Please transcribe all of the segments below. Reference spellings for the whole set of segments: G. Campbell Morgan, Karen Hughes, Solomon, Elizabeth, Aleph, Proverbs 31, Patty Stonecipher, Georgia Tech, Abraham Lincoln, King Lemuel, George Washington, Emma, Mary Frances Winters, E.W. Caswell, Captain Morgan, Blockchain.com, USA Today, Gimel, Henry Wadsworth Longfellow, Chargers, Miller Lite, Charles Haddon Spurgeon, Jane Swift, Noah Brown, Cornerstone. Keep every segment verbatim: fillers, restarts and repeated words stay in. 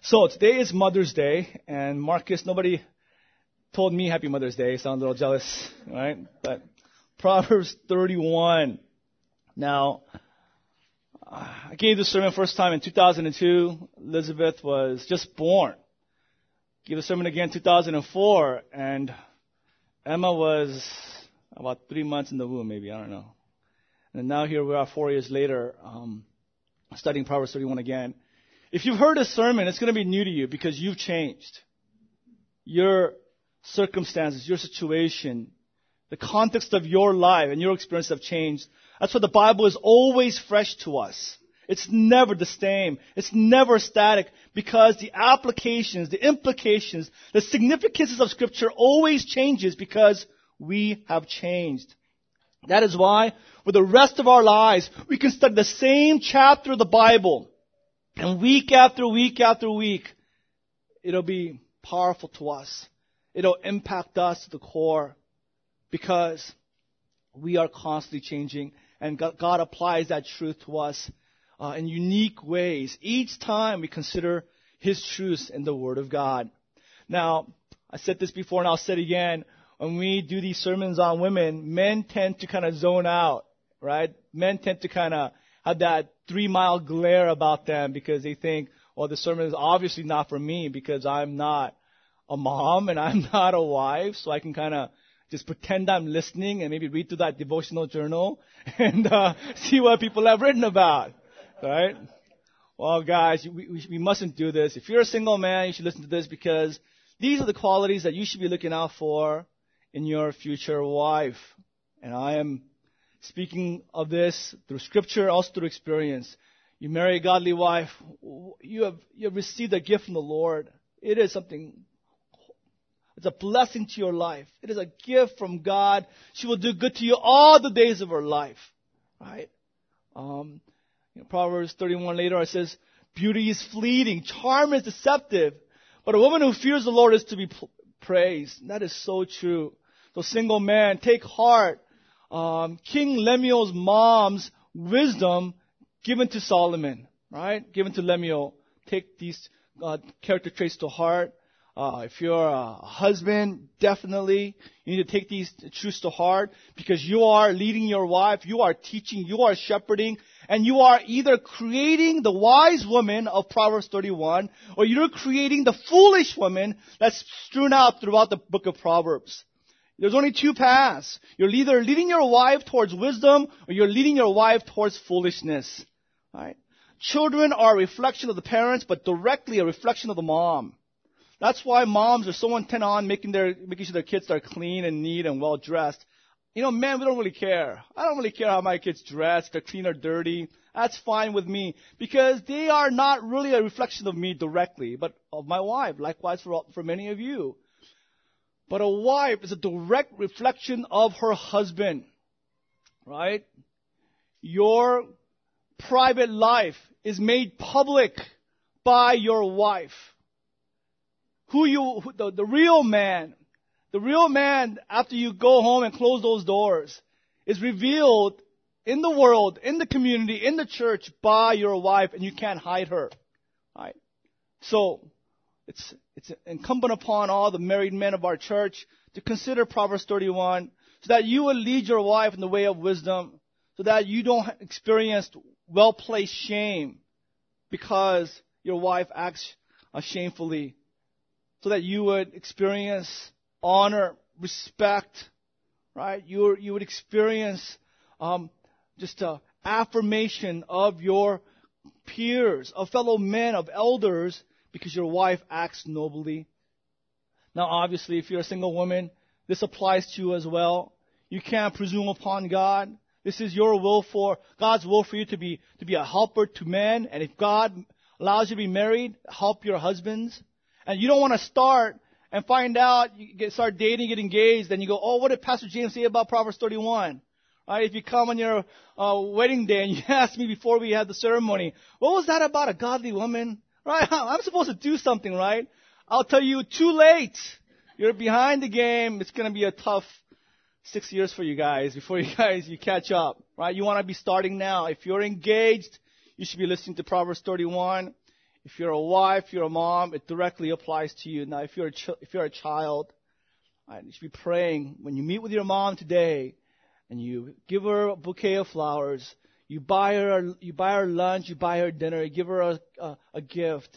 So today is Mother's Day, and Marcus, nobody told me Happy Mother's Day. Sounds a little jealous, right? But Proverbs thirty-one. Now, I gave this sermon first time in two thousand two. Elizabeth was just born. Gave the sermon again in two thousand four, and Emma was about three months in the womb, maybe, I don't know. And now here we are four years later, um, studying Proverbs thirty-one again. If you've heard a sermon, it's going to be new to you because you've changed. Your circumstances, your situation, the context of your life and your experience have changed. That's why the Bible is always fresh to us. It's never the same. It's never static because the applications, the implications, the significances of Scripture always changes because we have changed. That is why for the rest of our lives, we can study the same chapter of the Bible. And week after week after week, it'll be powerful to us. It'll impact us to the core because we are constantly changing. And God applies that truth to us uh, in unique ways. Each time we consider His truths in the Word of God. Now, I said this before and I'll say it again. When we do these sermons on women, men tend to kind of zone out, right? Men tend to kind of have that three-mile glare about them because they think, well, the sermon is obviously not for me because I'm not a mom and I'm not a wife, so I can kind of just pretend I'm listening and maybe read through that devotional journal and uh, see what people have written about, right? Well, guys, we, we mustn't do this. If you're a single man, you should listen to this because these are the qualities that you should be looking out for in your future wife. And I am speaking of this through Scripture, also through experience. You marry a godly wife, you have you have received a gift from the Lord. It is something, it's a blessing to your life. It is a gift from God. She will do good to you all the days of her life. Right? Um, you know, Proverbs thirty-one later, it says, beauty is fleeting, charm is deceptive, but a woman who fears the Lord is to be praised. And that is so true. So single man, take heart. Um, King Lemuel's mom's wisdom given to Solomon, right? Given to Lemuel. Take these uh, character traits to heart. Uh, if you're a husband, definitely you need to take these truths to heart because you are leading your wife, you are teaching, you are shepherding, and you are either creating the wise woman of Proverbs thirty-one or you're creating the foolish woman that's strewn out throughout the book of Proverbs. There's only two paths. You're either leading your wife towards wisdom or you're leading your wife towards foolishness. All right? Children are a reflection of the parents, but directly a reflection of the mom. That's why moms are so intent on making their making sure their kids are clean and neat and well dressed. You know, man, we don't really care. I don't really care how my kids dress, if they're clean or dirty. That's fine with me because they are not really a reflection of me directly, but of my wife. Likewise for for many of you. But a wife is a direct reflection of her husband, right? Your private life is made public by your wife. Who you, who, the, the real man, the real man after you go home and close those doors is revealed in the world, in the community, in the church by your wife, and you can't hide her, right? So, It's, it's incumbent upon all the married men of our church to consider Proverbs thirty-one so that you will lead your wife in the way of wisdom so that you don't experience well-placed shame because your wife acts shamefully, so that you would experience honor, respect, right? You, you would experience um, just a affirmation of your peers, of fellow men, of elders, because your wife acts nobly. Now, obviously, if you're a single woman, this applies to you as well. You can't presume upon God. This is your will for, God's will for you to be, to be a helper to men. And if God allows you to be married, help your husbands. And you don't want to start and find out, you get, start dating, get engaged, then you go, oh, what did Pastor James say about Proverbs thirty-one? Right, if you come on your uh, wedding day and you ask me before we had the ceremony, what was that about a godly woman? Right? I'm supposed to do something, right? I'll tell you, too late. You're behind the game. It's going to be a tough six years for you guys before you guys, you catch up, right? You want to be starting now. If you're engaged, you should be listening to Proverbs thirty-one. If you're a wife, you're a mom, it directly applies to you. Now, if you're a, ch- if you're a child, right, you should be praying when you meet with your mom today and you give her a bouquet of flowers, you buy her, you buy her lunch, you buy her dinner, you give her a, a, a gift.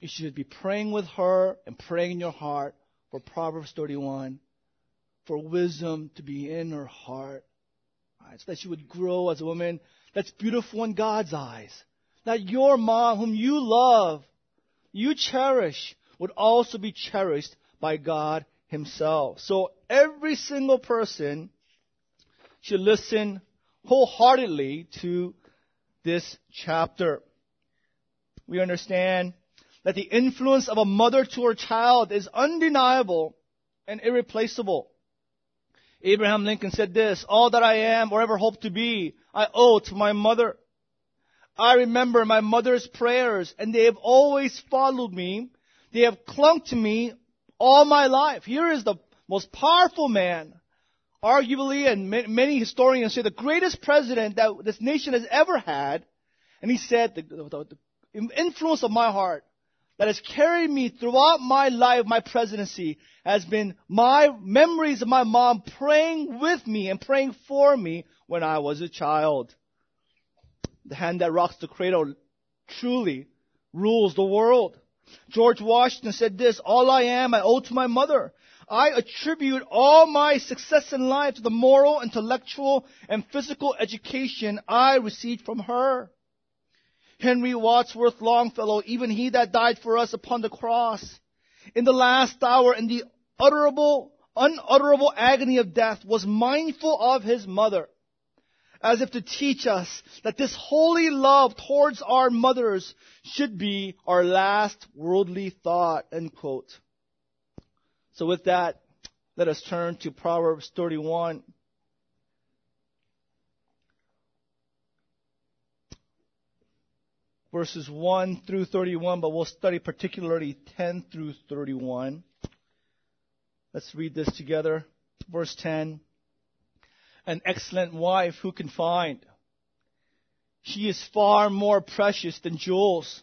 You should be praying with her and praying in your heart for Proverbs thirty-one, for wisdom to be in her heart, right, so that she would grow as a woman that's beautiful in God's eyes. That your mom, whom you love, you cherish, would also be cherished by God Himself. So every single person should listen wholeheartedly to this chapter. We understand that the influence of a mother to her child is undeniable and irreplaceable. Abraham Lincoln said this, "All that I am or ever hope to be, I owe to my mother. I remember my mother's prayers, and they have always followed me. They have clung to me all my life." Here is the most powerful man, arguably, and many historians say the greatest president that this nation has ever had. And he said, the, the, the influence of my heart that has carried me throughout my life, my presidency, has been my memories of my mom praying with me and praying for me when I was a child. The hand that rocks the cradle truly rules the world. George Washington said this, "All I am, I owe to my mother. I attribute all my success in life to the moral, intellectual, and physical education I received from her." Henry Wadsworth Longfellow, "Even he that died for us upon the cross, in the last hour, in the utterable, unutterable agony of death, was mindful of his mother," as if to teach us that this holy love towards our mothers should be our last worldly thought, end quote. So with that, let us turn to Proverbs thirty-one. Verses one through thirty-one, but we'll study particularly ten through thirty-one. Let's read this together. Verse ten. "An excellent wife who can find? She is far more precious than jewels.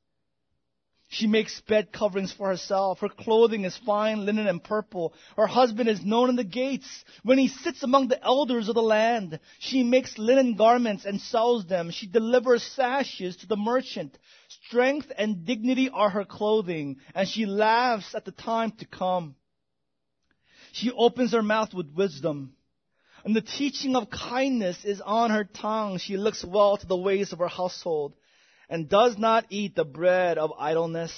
She makes bed coverings for herself. Her clothing is fine linen and purple. Her husband is known in the gates. When he sits among the elders of the land, she makes linen garments and sells them. She delivers sashes to the merchant. Strength and dignity are her clothing, and she laughs at the time to come. She opens her mouth with wisdom, and the teaching of kindness is on her tongue. She looks well to the ways of her household, and does not eat the bread of idleness.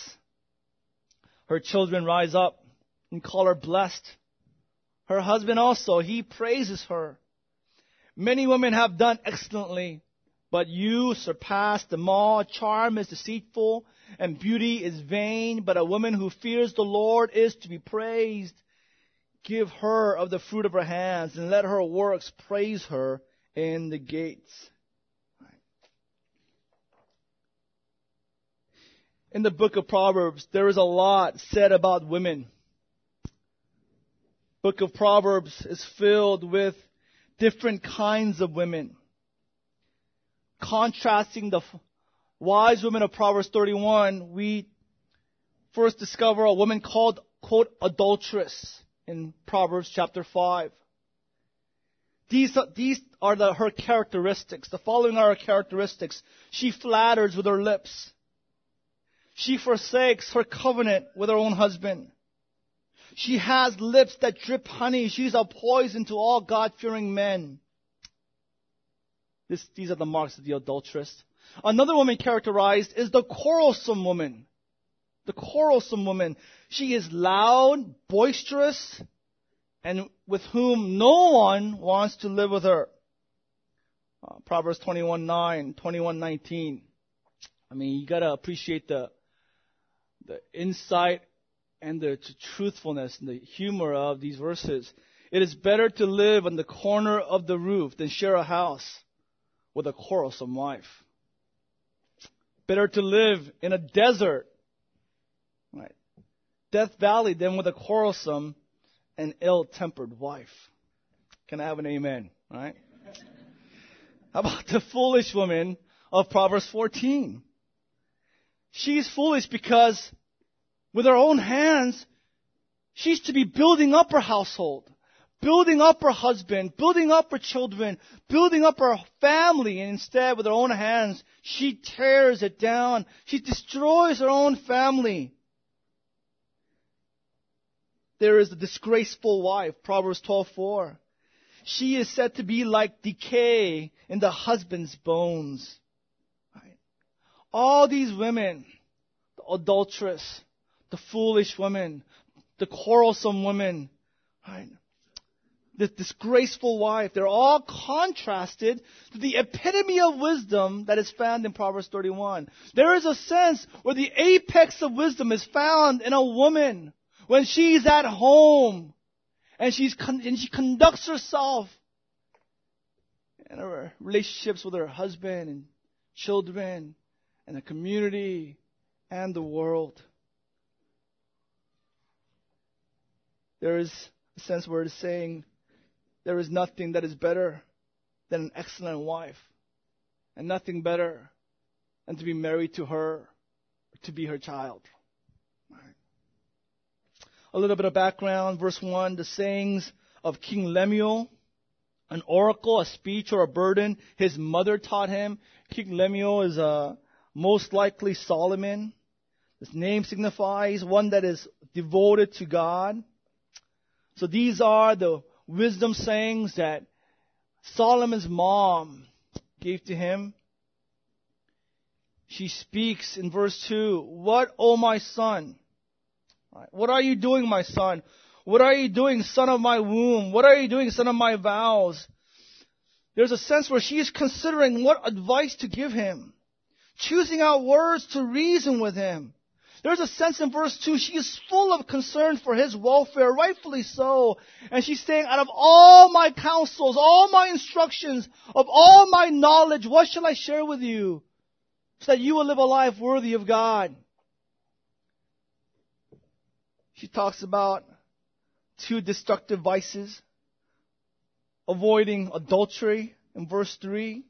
Her children rise up and call her blessed. Her husband also, he praises her. Many women have done excellently, but you surpass them all. Charm is deceitful, and beauty is vain, but a woman who fears the Lord is to be praised. Give her of the fruit of her hands, and let her works praise her in the gates." In the book of Proverbs, there is a lot said about women. Book of Proverbs is filled with different kinds of women. Contrasting the wise women of Proverbs thirty-one, we first discover a woman called, quote, adulteress in Proverbs chapter five. These, these are the, her characteristics. The following are her characteristics. She flatters with her lips. She forsakes her covenant with her own husband. She has lips that drip honey. She's a poison to all God-fearing men. This, these are the marks of the adulteress. Another woman characterized is the quarrelsome woman. The quarrelsome woman. She is loud, boisterous, and with whom no one wants to live with her. Uh, Proverbs twenty-one nine, twenty-one nineteen. I mean, you got to appreciate the the insight and the truthfulness and the humor of these verses. It is better to live on the corner of the roof than share a house with a quarrelsome wife. Better to live in a desert, right, Death Valley, than with a quarrelsome and ill-tempered wife. Can I have an amen? All right. How about the foolish woman of Proverbs fourteen? She's foolish because with her own hands, she's to be building up her household, building up her husband, building up her children, building up her family. And instead, with her own hands, she tears it down. She destroys her own family. There is the disgraceful wife, Proverbs twelve four. She is said to be like decay in the husband's bones. Right? All these women, the adulteress, the foolish woman, the quarrelsome woman, right, the disgraceful wife, they're all contrasted to the epitome of wisdom that is found in Proverbs thirty-one. There is a sense where the apex of wisdom is found in a woman when she's at home. And she's con- and she conducts herself in her relationships with her husband and children and the community and the world. There is a sense where it is saying there is nothing that is better than an excellent wife, and nothing better than to be married to her, to be her child. A little bit of background. Verse one, the sayings of King Lemuel, an oracle, a speech, or a burden his mother taught him. King Lemuel is uh, most likely Solomon. His name signifies one that is devoted to God. So these are the wisdom sayings that Solomon's mom gave to him. She speaks in verse two, "What, O my son? What are you doing, my son? What are you doing, son of my womb? What are you doing, son of my vows?" There's a sense where she is considering what advice to give him, choosing out words to reason with him. There's a sense in verse two, she is full of concern for his welfare, rightfully so. And she's saying, out of all my counsels, all my instructions, of all my knowledge, what shall I share with you so that you will live a life worthy of God? She talks about two destructive vices, avoiding adultery in verse three,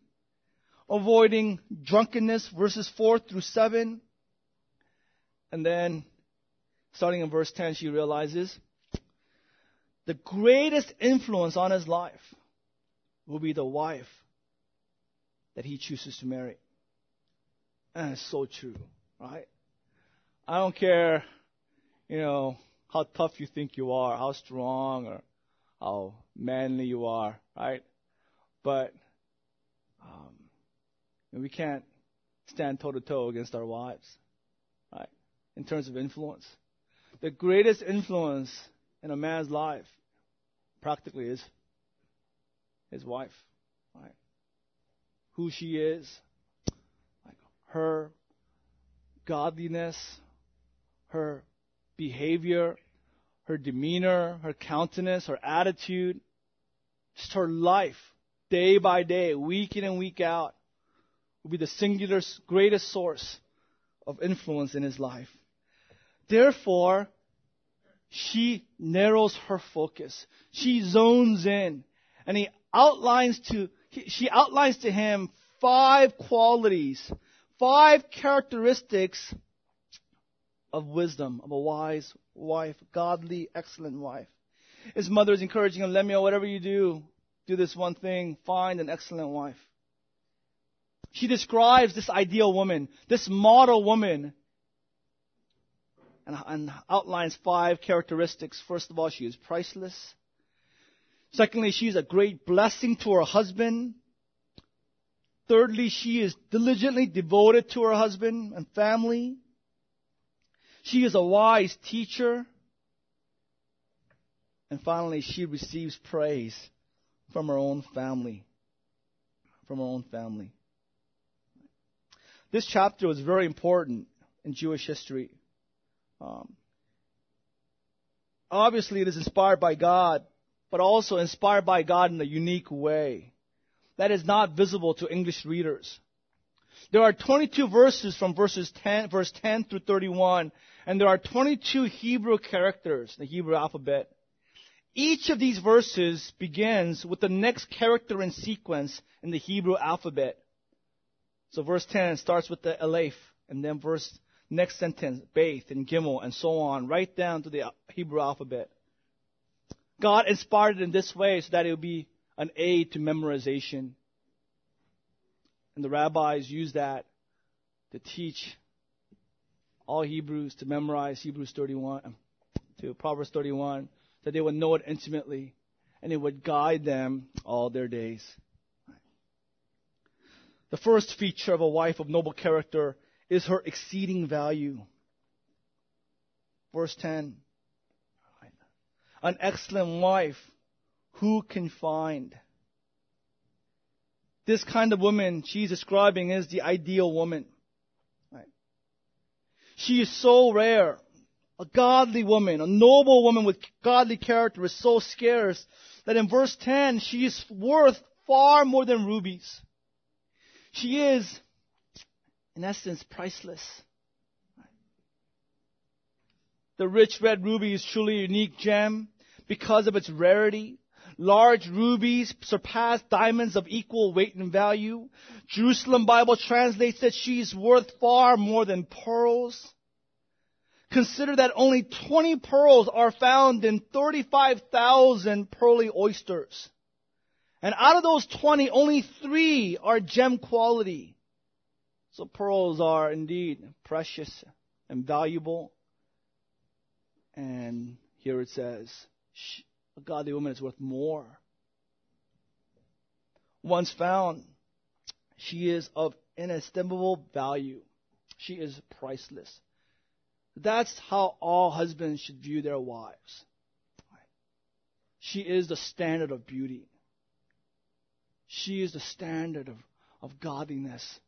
avoiding drunkenness, verses four through seven. And then, starting in verse ten, she realizes the greatest influence on his life will be the wife that he chooses to marry. And it's so true, right? I don't care, you know, how tough you think you are, how strong or how manly you are, right? But um, we can't stand toe-to-toe against our wives, right, in terms of influence. The greatest influence in a man's life practically is his wife, right? Who she is, like her godliness, her behavior, her demeanor, her countenance, her attitude, just her life, day by day, week in and week out, will be the singular greatest source of influence in his life. Therefore, she narrows her focus. She zones in, and he outlines to he, she outlines to him five qualities, five characteristics of wisdom, of a wise wife, godly, excellent wife. His mother is encouraging him, Lemuel, whatever you do, do this one thing, find an excellent wife. She describes this ideal woman, this model woman, and, and outlines five characteristics. First of all, she is priceless. Secondly, she is a great blessing to her husband. Thirdly, she is diligently devoted to her husband and family. She is a wise teacher. And finally, she receives praise from her own family. From her own family. This chapter was very important in Jewish history. Um, obviously, it is inspired by God, but also inspired by God in a unique way that is not visible to English readers. There are twenty-two verses from verses ten, verse ten through thirty-one, and there are twenty-two Hebrew characters in the Hebrew alphabet. Each of these verses begins with the next character in sequence in the Hebrew alphabet. So verse ten starts with the Aleph, and then verse next sentence, Beth and Gimel, and so on, right down to the Hebrew alphabet. God inspired it in this way so that it would be an aid to memorization. And the rabbis used that to teach all Hebrews to memorize Hebrews thirty-one, to Proverbs thirty-one, that they would know it intimately, and it would guide them all their days. The first feature of a wife of noble character is her exceeding value. Verse ten. An excellent wife, who can find? This kind of woman she's describing is the ideal woman. Right? She is so rare. A godly woman, a noble woman with godly character is so scarce that in verse ten, she is worth far more than rubies. She is, in essence, priceless. Right? The rich red ruby is truly a unique gem because of its rarity. Large rubies surpass diamonds of equal weight and value. Jerusalem Bible translates that she is worth far more than pearls. Consider that only twenty pearls are found in thirty-five thousand pearly oysters. And out of those twenty, only three are gem quality. So pearls are indeed precious and valuable. And here it says, a godly woman is worth more. Once found, she is of inestimable value. She is priceless. That's how all husbands should view their wives. She is the standard of beauty. She is the standard of, of godliness.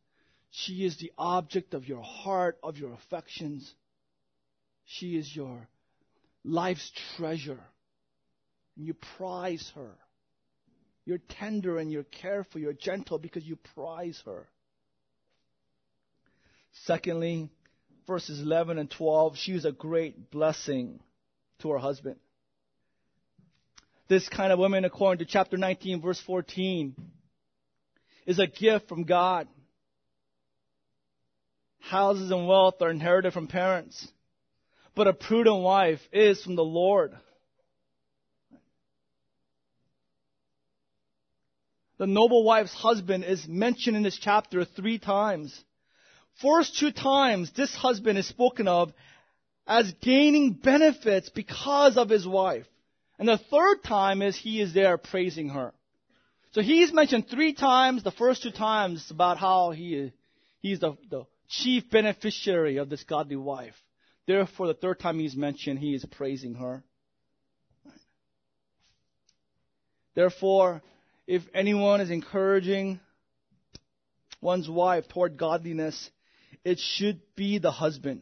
She is the object of your heart, of your affections. She is your life's treasure. And you prize her. You're tender and you're careful, you're gentle because you prize her. Secondly, verses eleven and twelve, she is a great blessing to her husband. This kind of woman, according to chapter nineteen, verse fourteen, is a gift from God. Houses and wealth are inherited from parents, but a prudent wife is from the Lord. The noble wife's husband is mentioned in this chapter three times. First two times, this husband is spoken of as gaining benefits because of his wife. And the third time is he is there praising her. So he's mentioned three times, the first two times about how he is he's the, the chief beneficiary of this godly wife. Therefore, the third time he's mentioned, he is praising her. Therefore, if anyone is encouraging one's wife toward godliness, it should be the husband.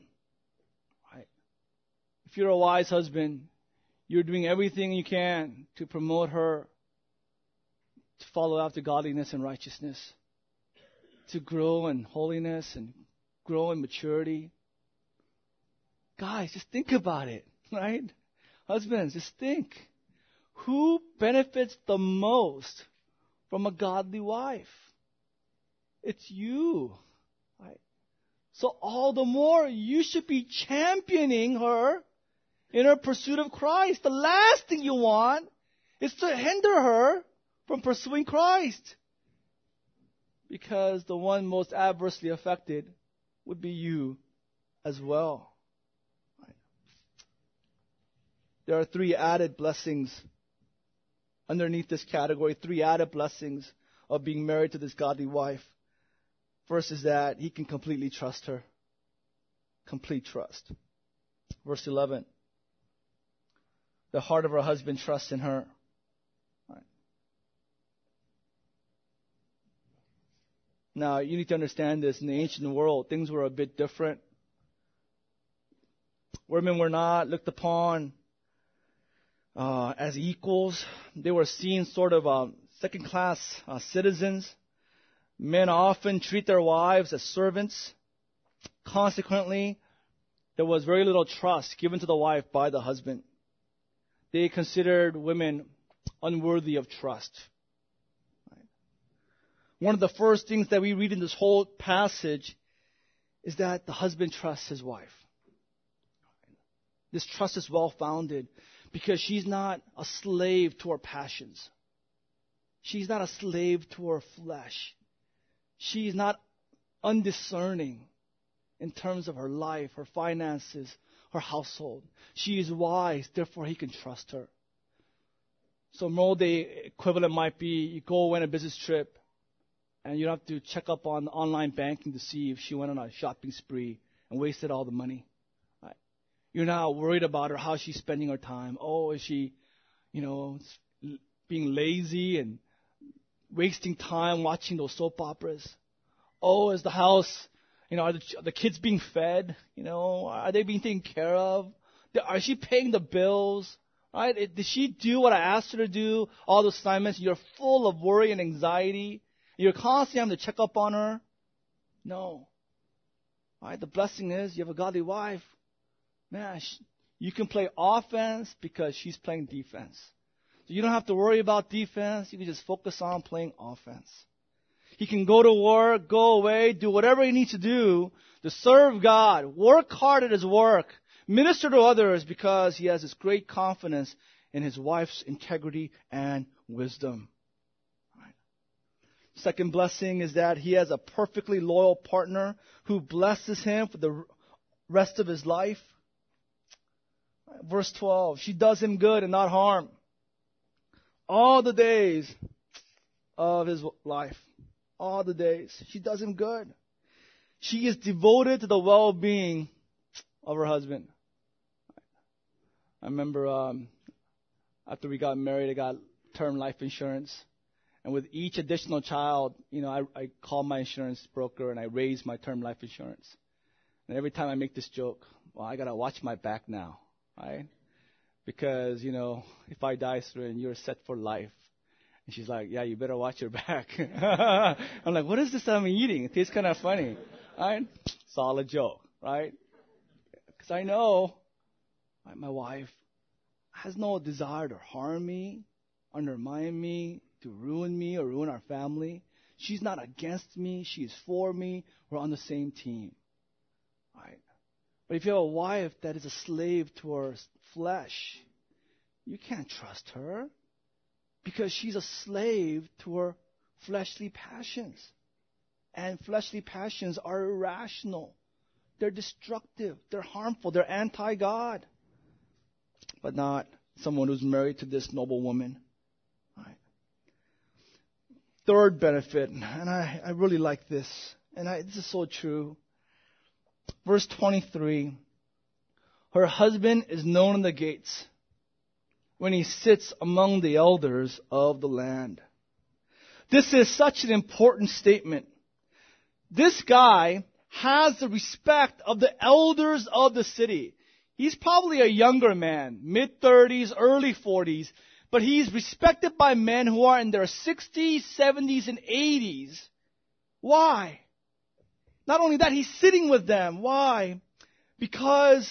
Right? If you're a wise husband, you're doing everything you can to promote her to follow after godliness and righteousness, to grow in holiness and grow in maturity. Guys, just think about it, right? Husbands, just think. Who benefits the most from a godly wife? It's you. Right? So all the more, you should be championing her in her pursuit of Christ. The last thing you want is to hinder her from pursuing Christ. Because the one most adversely affected would be you as well. Right? There are three added blessings underneath this category, three added blessings of being married to this godly wife. First is that he can completely trust her. Complete trust. Verse eleven. The heart of her husband trusts in her. Right. Now, you need to understand this. In the ancient world, things were a bit different. Women were not looked upon uh, as equals. They were seen sort of uh, second-class uh, citizens. Men often treat their wives as servants. Consequently, there was very little trust given to the wife by the husband. They considered women unworthy of trust. One of the first things that we read in this whole passage is that the husband trusts his wife. This trust is well-founded because she's not a slave to her passions. She's not a slave to her flesh. She's not undiscerning in terms of her life, her finances, her household. She is wise, therefore he can trust her. So moral day equivalent might be you go on a business trip and you don't have to check up on online banking to see if she went on a shopping spree and wasted all the money. Right? You're not worried about her, how she's spending her time. Oh, is she, you know, being lazy and wasting time watching those soap operas? Oh, is the house... You know, are the, are the kids being fed? You know, are they being taken care of? Are she paying the bills? Right? Did she do what I asked her to do? All those assignments. You're full of worry and anxiety. You're constantly having to check up on her. No. Right? The blessing is you have a godly wife. Man, she, you can play offense because she's playing defense. So you don't have to worry about defense. You can just focus on playing offense. He can go to work, go away, do whatever he needs to do to serve God, work hard at his work, minister to others because he has this great confidence in his wife's integrity and wisdom. Right. Second blessing is that he has a perfectly loyal partner who blesses him for the rest of his life. Right. Verse twelve, she does him good and not harm all the days of his life. All the days. She does him good. She is devoted to the well-being of her husband. I remember um, after we got married, I got term life insurance. And with each additional child, you know, I, I call my insurance broker and I raise my term life insurance. And every time I make this joke, well, I got to watch my back now, right? Because, you know, if I die soon, you're set for life. And she's like, yeah, you better watch your back. I'm like, what is this I'm eating? It tastes kind of funny. Right? Solid joke, right? Because I know right, my wife has no desire to harm me, undermine me, to ruin me or ruin our family. She's not against me. She is for me. We're on the same team. Right? But if you have a wife that is a slave to her flesh, you can't trust her. Because she's a slave to her fleshly passions. And fleshly passions are irrational. They're destructive. They're harmful. They're anti-God. But not someone who's married to this noble woman. Right. Third benefit, and I, I really like this. And I, this is so true. Verse twenty-three. Her husband is known in the gates. When he sits among the elders of the land. This is such an important statement. This guy has the respect of the elders of the city. He's probably a younger man, mid-thirties, early forties, but he's respected by men who are in their sixties, seventies, and eighties. Why? Not only that, he's sitting with them. Why? Because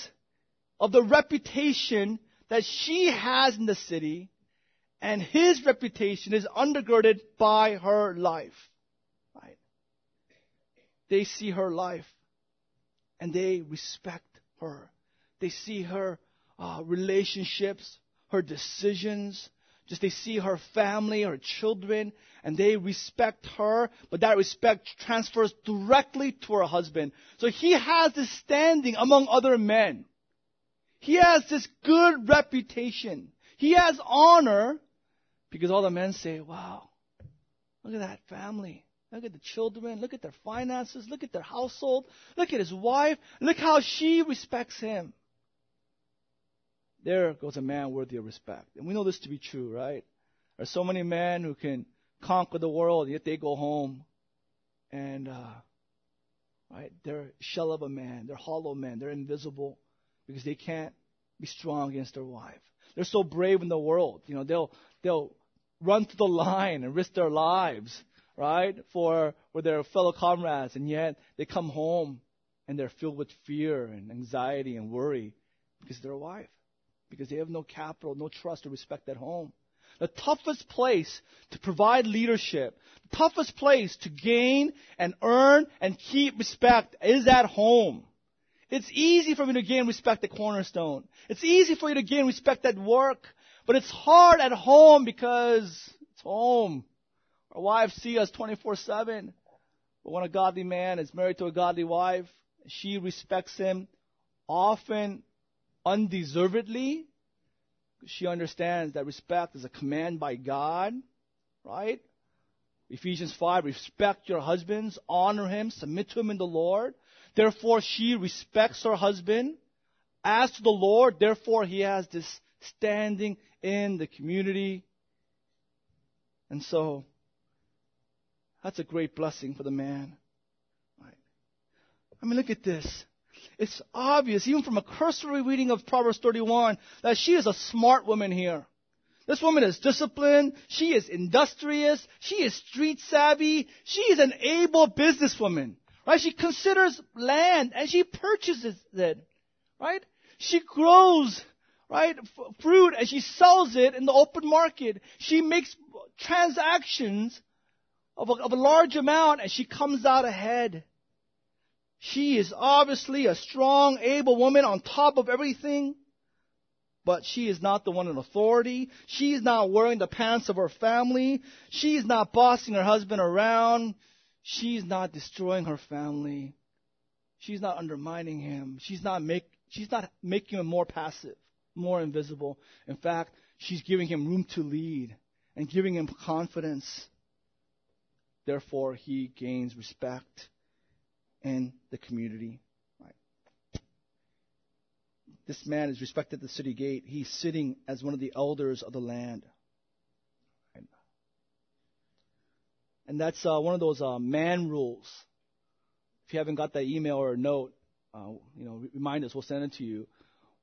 of the reputation that she has in the city, and his reputation is undergirded by her life. Right? They see her life, and they respect her. They see her uh, relationships, her decisions. Just they see her family, her children, and they respect her. But that respect transfers directly to her husband. So he has this standing among other men. He has this good reputation. He has honor because all the men say, wow, look at that family. Look at the children. Look at their finances. Look at their household. Look at his wife. Look how she respects him. There goes a man worthy of respect. And we know this to be true, right? There are so many men who can conquer the world, yet they go home and uh, right, they're shell of a man. They're hollow men. They're invisible because they can't be strong against their wife. They're so brave in the world. You know, they'll they'll run to the line and risk their lives, right, for, for their fellow comrades. And yet they come home and they're filled with fear and anxiety and worry because of their wife, because they have no capital, no trust or respect at home. The toughest place to provide leadership, the toughest place to gain and earn and keep respect is at home. It's easy for me to gain respect at Cornerstone. It's easy for you to gain respect at work, but it's hard at home because it's home. Our wives see us twenty-four seven. But when a godly man is married to a godly wife, she respects him, often undeservedly. She understands that respect is a command by God, right? Ephesians five, respect your husbands, honor him, submit to him in the Lord. Therefore, she respects her husband. As to the Lord, therefore, he has this standing in the community. And so, that's a great blessing for the man. Right? I mean, look at this. It's obvious, even from a cursory reading of Proverbs thirty-one, that she is a smart woman here. This woman is disciplined. She is industrious. She is street savvy. She is an able businesswoman. Right? She considers land and she purchases it. Right? She grows, right, f- fruit and she sells it in the open market. She makes transactions of a, of a large amount and she comes out ahead. She is obviously a strong, able woman on top of everything, but she is not the one in authority. She is not wearing the pants of her family. She is not bossing her husband around. She is not destroying her family. She's not undermining him. She's not make, she's not making him more passive, more invisible. In fact, she's giving him room to lead and giving him confidence. Therefore, he gains respect in the community. Right. This man is respected at the city gate. He's sitting as one of the elders of the land. Right. And that's uh, one of those uh, man rules. If you haven't got that email or note, uh, you know, remind us. We'll send it to you.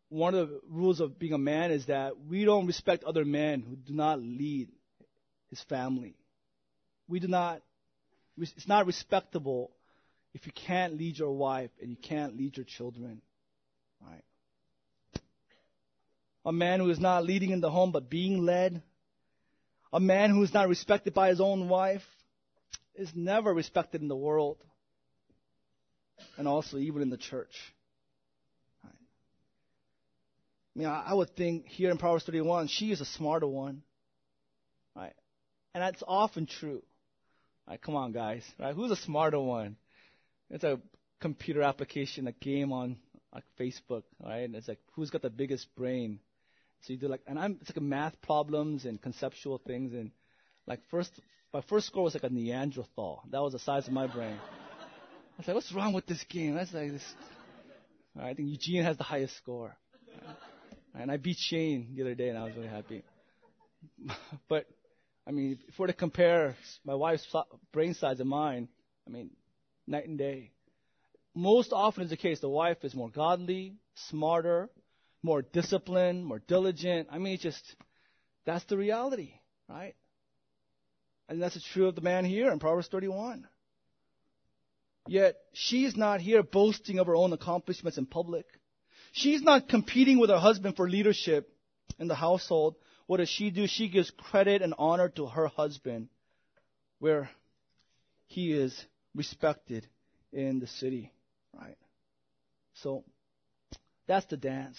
One of the rules of being a man is that we don't respect other men who do not lead his family. We do not. It's not respectable if you can't lead your wife and you can't lead your children. Right? A man who is not leading in the home but being led, a man who is not respected by his own wife, is never respected in the world and also even in the church. Right? I mean, I would think here in Proverbs thirty-one, she is a smarter one. Right? And that's often true. Right, come on, guys. Right? Who's a smarter one? It's a computer application, a game on like Facebook, right? And it's like, who's got the biggest brain? So you do like, and I'm, it's like math problems and conceptual things. And like first, my first score was like a Neanderthal. That was the size of my brain. I was like, what's wrong with this game? That's like this. Right, I think Eugene has the highest score. Right? And I beat Shane the other day and I was really happy. But I mean, if we're to compare my wife's brain size and mine, I mean, night and day. Most often is the case, the wife is more godly, smarter, more disciplined, more diligent. I mean, it's just, that's the reality, right? And that's true of the man here in Proverbs thirty-one. Yet, she's not here boasting of her own accomplishments in public. She's not competing with her husband for leadership in the household. What does she do? She gives credit and honor to her husband where he is respected in the city, right? So that's the dance.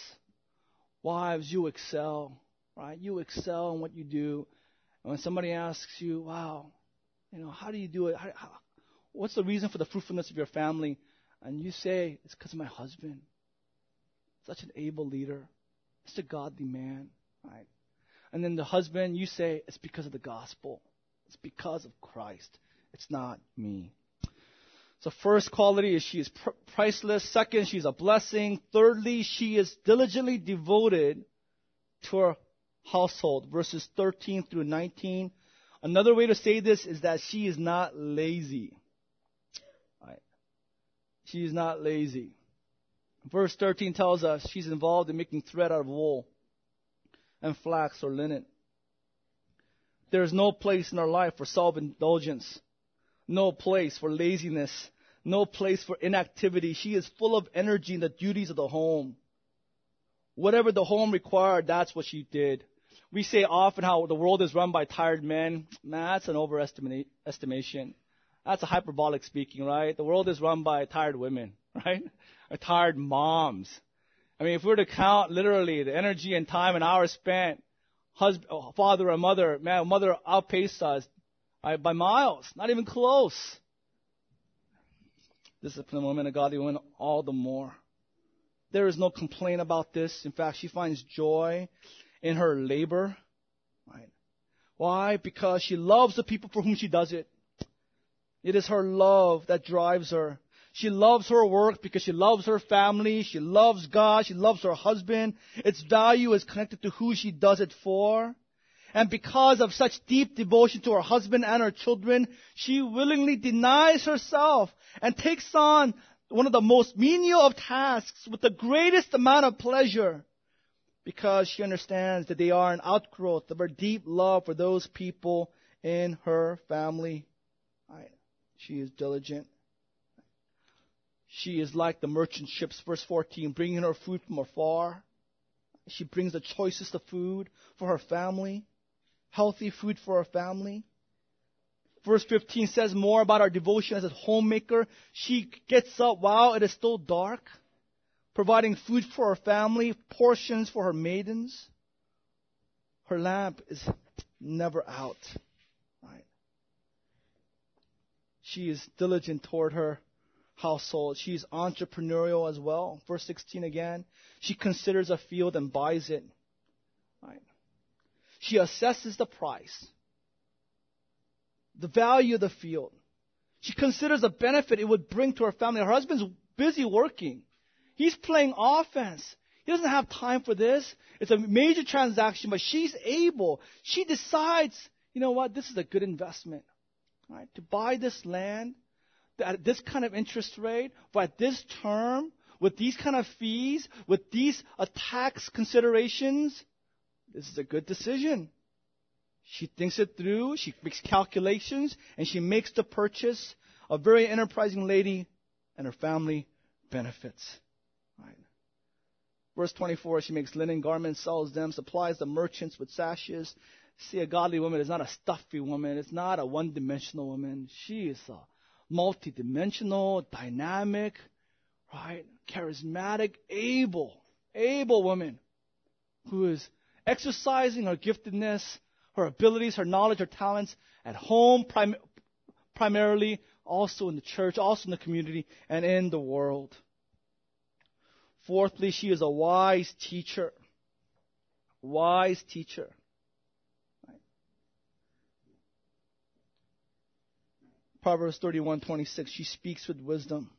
Wives, you excel, right? You excel in what you do. And when somebody asks you, wow, you know, how do you do it? How, how, what's the reason for the fruitfulness of your family? And you say, it's because of my husband. Such an able leader. Just a godly man, right? And then the husband, you say, it's because of the gospel. It's because of Christ. It's not me. So first quality is she is pr- priceless. Second, she's a blessing. Thirdly, she is diligently devoted to her household. Verses thirteen through nineteen. Another way to say this is that she is not lazy. Right. She is not lazy. Verse thirteen tells us she's involved in making thread out of wool and flax or linen. There is no place in our life for self-indulgence. No place for laziness. No place for inactivity. She is full of energy in the duties of the home. Whatever the home required, that's what she did. We say often how the world is run by tired men. Nah, that's an overestimation. That's a hyperbolic speaking, right? The world is run by tired women, right? Or tired moms. I mean, if we were to count literally the energy and time and hours spent, husband, father or mother, man, mother outpaced us. Right, by miles, not even close. Disciplined woman, a godly woman, all the more. There is no complaint about this. In fact, she finds joy in her labor. Right? Why? Because she loves the people for whom she does it. It is her love that drives her. She loves her work because she loves her family. She loves God. She loves her husband. Its value is connected to who she does it for. And because of such deep devotion to her husband and her children, she willingly denies herself and takes on one of the most menial of tasks with the greatest amount of pleasure, because she understands that they are an outgrowth of her deep love for those people in her family. Right. She is diligent. She is like the merchant ships, verse fourteen, bringing her food from afar. She brings the choicest of food for her family. Healthy food for our family. Verse fifteen says more about our devotion as a homemaker. She gets up while it is still dark, providing food for her family, portions for her maidens. Her lamp is never out. Right? She is diligent toward her household. She is entrepreneurial as well. Verse sixteen again. She considers a field and buys it. Right? She assesses the price, the value of the field. She considers the benefit it would bring to her family. Her husband's busy working. He's playing offense. He doesn't have time for this. It's a major transaction, but she's able. She decides, you know what, this is a good investment. Right? To buy this land at this kind of interest rate, for at this term, with these kind of fees, with these uh, tax considerations, this is a good decision. She thinks it through. She makes calculations, and she makes the purchase. A very enterprising lady, and her family benefits. Right. Verse twenty-four, she makes linen garments, sells them, supplies the merchants with sashes. See, a godly woman is not a stuffy woman. It's not a one-dimensional woman. She is a multi-dimensional, dynamic, right, charismatic, able, able woman who is exercising her giftedness, her abilities, her knowledge, her talents at home prim- primarily, also in the church, also in the community, and in the world. Fourthly, she is a wise teacher. Wise teacher. Right. Proverbs thirty-one twenty-six, she speaks with wisdom,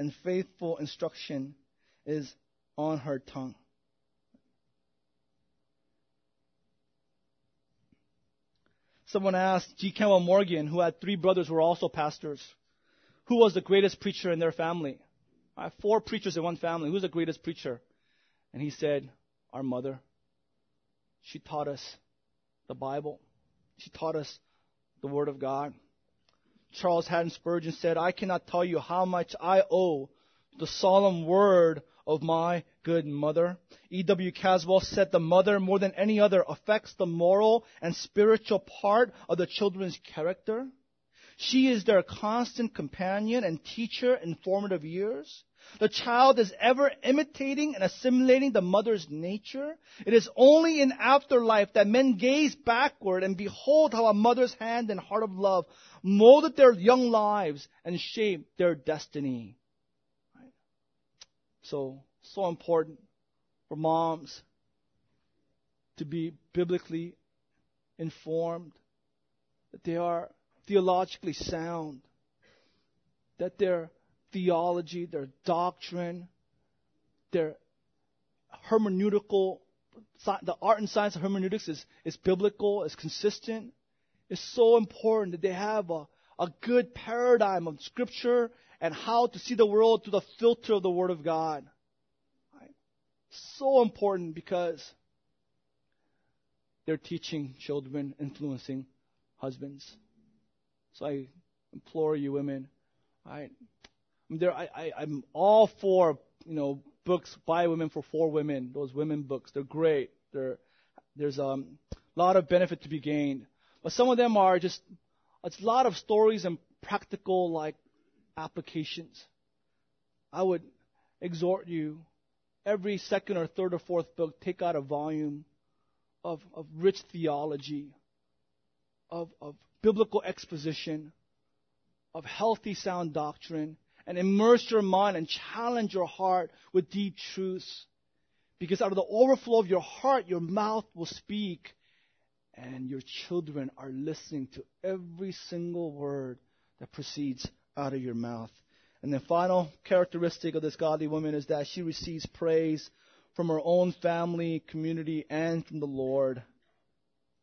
and faithful instruction is on her tongue. Someone asked G. Campbell Morgan, who had three brothers who were also pastors, who was the greatest preacher in their family? I have four preachers in one family. Who's the greatest preacher? And he said, our mother. She taught us the Bible. She taught us the Word of God. Charles Haddon Spurgeon said, I cannot tell you how much I owe to the solemn word of my good mother. E W Caswell said the mother, more than any other, affects the moral and spiritual part of the children's character. She is their constant companion and teacher in formative years. The child is ever imitating and assimilating the mother's nature. It is only in afterlife that men gaze backward and behold how a mother's hand and heart of love molded their young lives and shaped their destiny. So so important for moms to be biblically informed, that they are theologically sound, that their theology, their doctrine, their hermeneutical, the art and science of hermeneutics is, is biblical, is consistent. It's so important that they have a, a good paradigm of Scripture and how to see the world through the filter of the Word of God. Right? So important because they're teaching children, influencing husbands. So I implore you, women. Right? I'm, there, I, I, I'm all for, you know, books by women for for women. Those women books, they're great. They're, there's a um, lot of benefit to be gained. But some of them are just, it's a lot of stories and practical, like, applications. I would exhort you, every second or third or fourth book, take out a volume of, of rich theology, of, of biblical exposition, of healthy, sound doctrine, and immerse your mind and challenge your heart with deep truths. Because out of the overflow of your heart, your mouth will speak. And your children are listening to every single word that proceeds out of your mouth. And the final characteristic of this godly woman is that she receives praise from her own family, community, and from the Lord.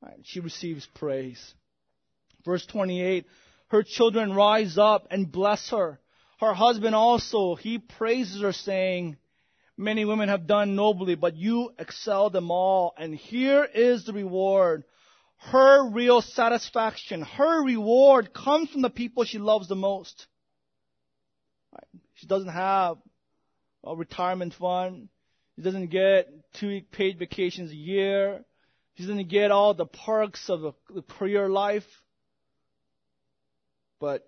Right, she receives praise. Verse twenty-eight, her children rise up and bless her. Her husband also, he praises her, saying, "Many women have done nobly, but you excel them all. And here is the reward." Her real satisfaction, her reward comes from the people she loves the most. She doesn't have a retirement fund. She doesn't get two paid vacations a year. She doesn't get all the perks of the career life. But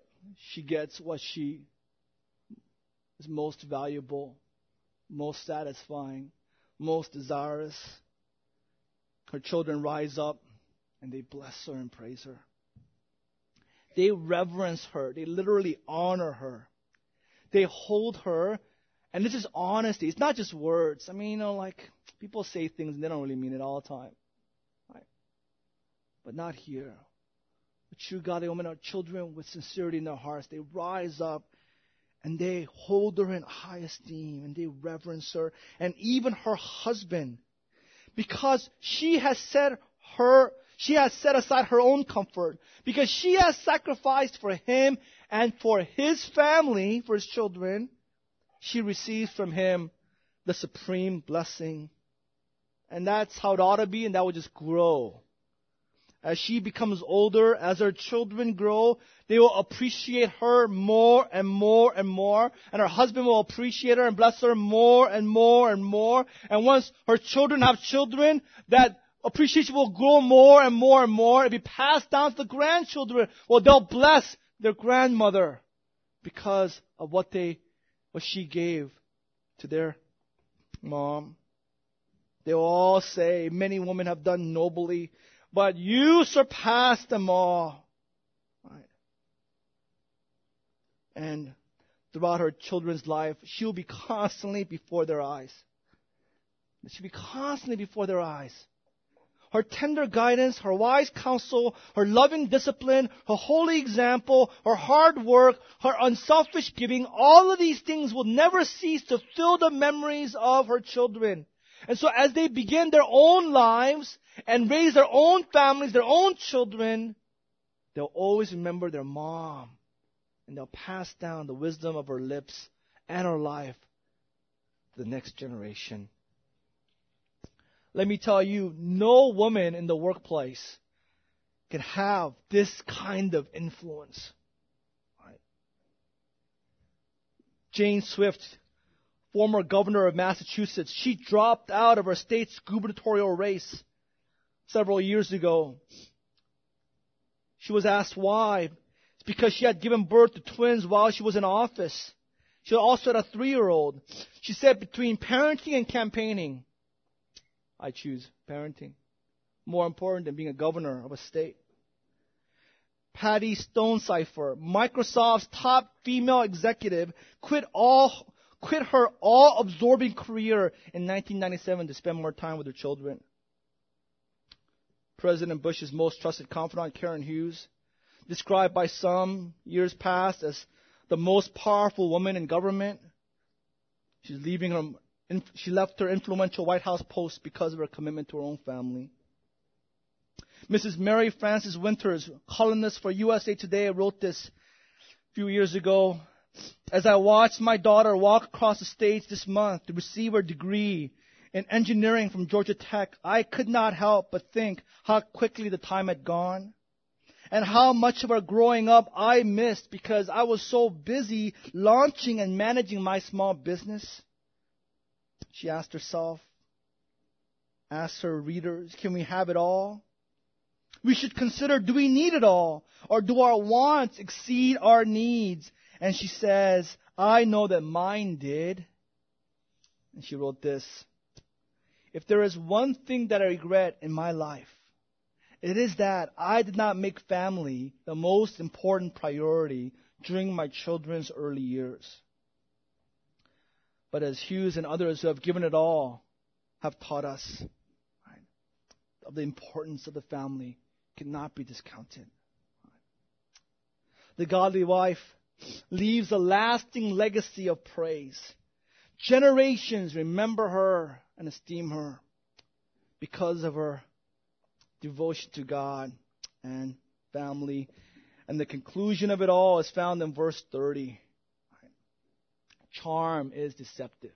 she gets what she is most valuable, most satisfying, most desirous. Her children rise up. And they bless her and praise her. They reverence her. They literally honor her. They hold her. And this is honesty. It's not just words. I mean, you know, like, people say things and they don't really mean it all the time. Right? But not here. The true godly women are children with sincerity in their hearts. They rise up and they hold her in high esteem. And they reverence her. And even her husband. Because she has set her... She has set aside her own comfort because she has sacrificed for him and for his family, for his children. She receives from him the supreme blessing. And that's how it ought to be, and that will just grow. As she becomes older, as her children grow, they will appreciate her more and more and more. And her husband will appreciate her and bless her more and more and more. And once her children have children, that appreciation will grow more and more and more. It'll be passed down to the grandchildren. Well, they'll bless their grandmother because of what they, what she gave to their mom. They will all say, "Many women have done nobly, but you surpass them all." Right. And throughout her children's life, she'll be constantly before their eyes. She'll be constantly before their eyes. Her tender guidance, her wise counsel, her loving discipline, her holy example, her hard work, her unselfish giving, all of these things will never cease to fill the memories of her children. And so as they begin their own lives and raise their own families, their own children, they'll always remember their mom. And they'll pass down the wisdom of her lips and her life to the next generation. Let me tell you, no woman in the workplace can have this kind of influence. Right. Jane Swift, former governor of Massachusetts, she dropped out of her state's gubernatorial race several years ago. She was asked why. It's because she had given birth to twins while she was in office. She also had a three-year-old. She said, "Between parenting and campaigning, I choose parenting. More important than being a governor of a state." Patty Stonecipher, Microsoft's top female executive, quit all quit her all-absorbing career in nineteen ninety-seven to spend more time with her children. President Bush's most trusted confidant, Karen Hughes, described by some years past as the most powerful woman in government, she's leaving her, she left her influential White House post because of her commitment to her own family. Missus Mary Frances Winters, columnist for U S A Today, wrote this a few years ago. As I watched my daughter walk across the stage this month to receive her degree in engineering from Georgia Tech, I could not help but think how quickly the time had gone and how much of our growing up I missed because I was so busy launching and managing my small business. She asked herself, asked her readers, can we have it all? We should consider, do we need it all? Or do our wants exceed our needs? And she says, I know that mine did. And she wrote this, if there is one thing that I regret in my life, it is that I did not make family the most important priority during my children's early years. But as Hughes and others who have given it all have taught us, right, of the importance of the family cannot be discounted. The godly wife leaves a lasting legacy of praise. Generations remember her and esteem her because of her devotion to God and family. And the conclusion of it all is found in verse thirty. Charm is deceptive.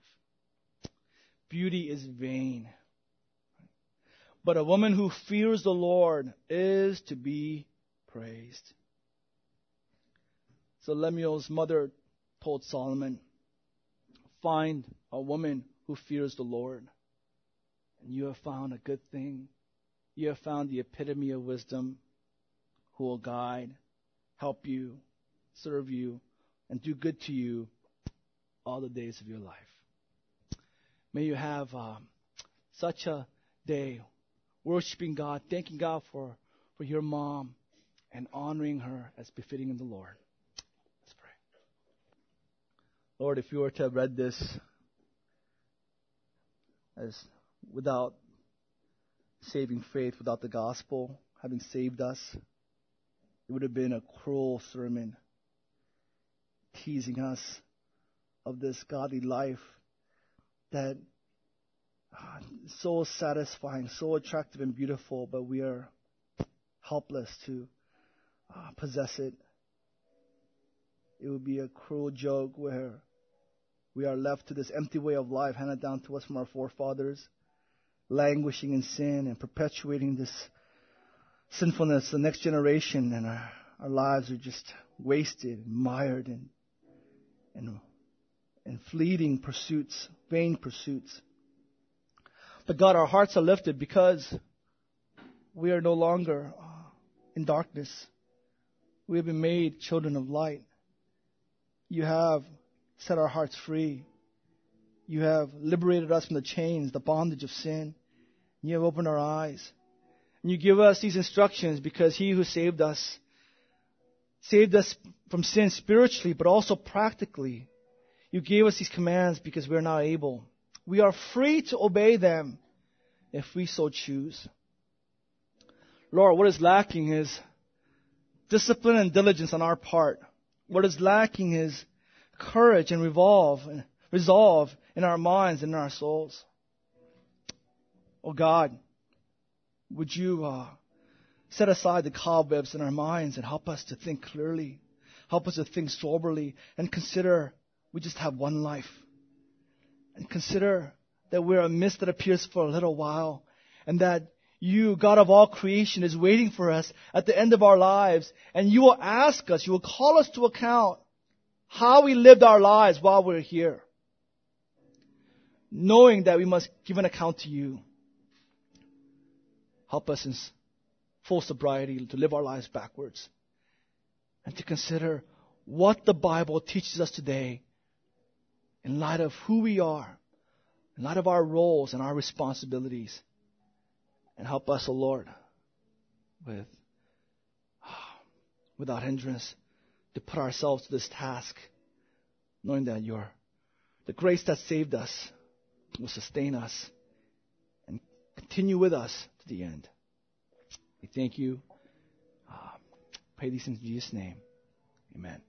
Beauty is vain. But a woman who fears the Lord is to be praised. So Lemuel's mother told Solomon, find a woman who fears the Lord, and you have found a good thing. You have found the epitome of wisdom, who will guide, help you, serve you, and do good to you all the days of your life. May you have um, such a day worshiping God, thanking God for, for your mom, and honoring her as befitting in the Lord. Let's pray. Lord, if you were to have read this as without saving faith, without the gospel having saved us, it would have been a cruel sermon teasing us of this godly life that uh, is so satisfying, so attractive and beautiful, but we are helpless to uh, possess it. It would be a cruel joke where we are left to this empty way of life handed down to us from our forefathers, languishing in sin and perpetuating this sinfulness, the next generation, and our, our lives are just wasted, and mired, and and and fleeting pursuits, vain pursuits. But God, our hearts are lifted because we are no longer in darkness. We have been made children of light. You have set our hearts free. You have liberated us from the chains, the bondage of sin. You have opened our eyes. And you give us these instructions because he who saved us, saved us from sin spiritually, but also practically. You gave us these commands because we are not able. We are free to obey them if we so choose. Lord, what is lacking is discipline and diligence on our part. What is lacking is courage and resolve and resolve in our minds and in our souls. Oh God, would you uh, set aside the cobwebs in our minds and help us to think clearly, help us to think soberly, and consider we just have one life. And consider that we're a mist that appears for a little while, and that you, God of all creation, is waiting for us at the end of our lives, and you will ask us, you will call us to account how we lived our lives while we're here, knowing that we must give an account to you. Help us in full sobriety to live our lives backwards and to consider what the Bible teaches us today in light of who we are, in light of our roles and our responsibilities. And help us, O Lord, with without hindrance, to put ourselves to this task, knowing that your The grace that saved us will sustain us and continue with us to the end. We thank you. Uh, pray these things in Jesus' name. Amen.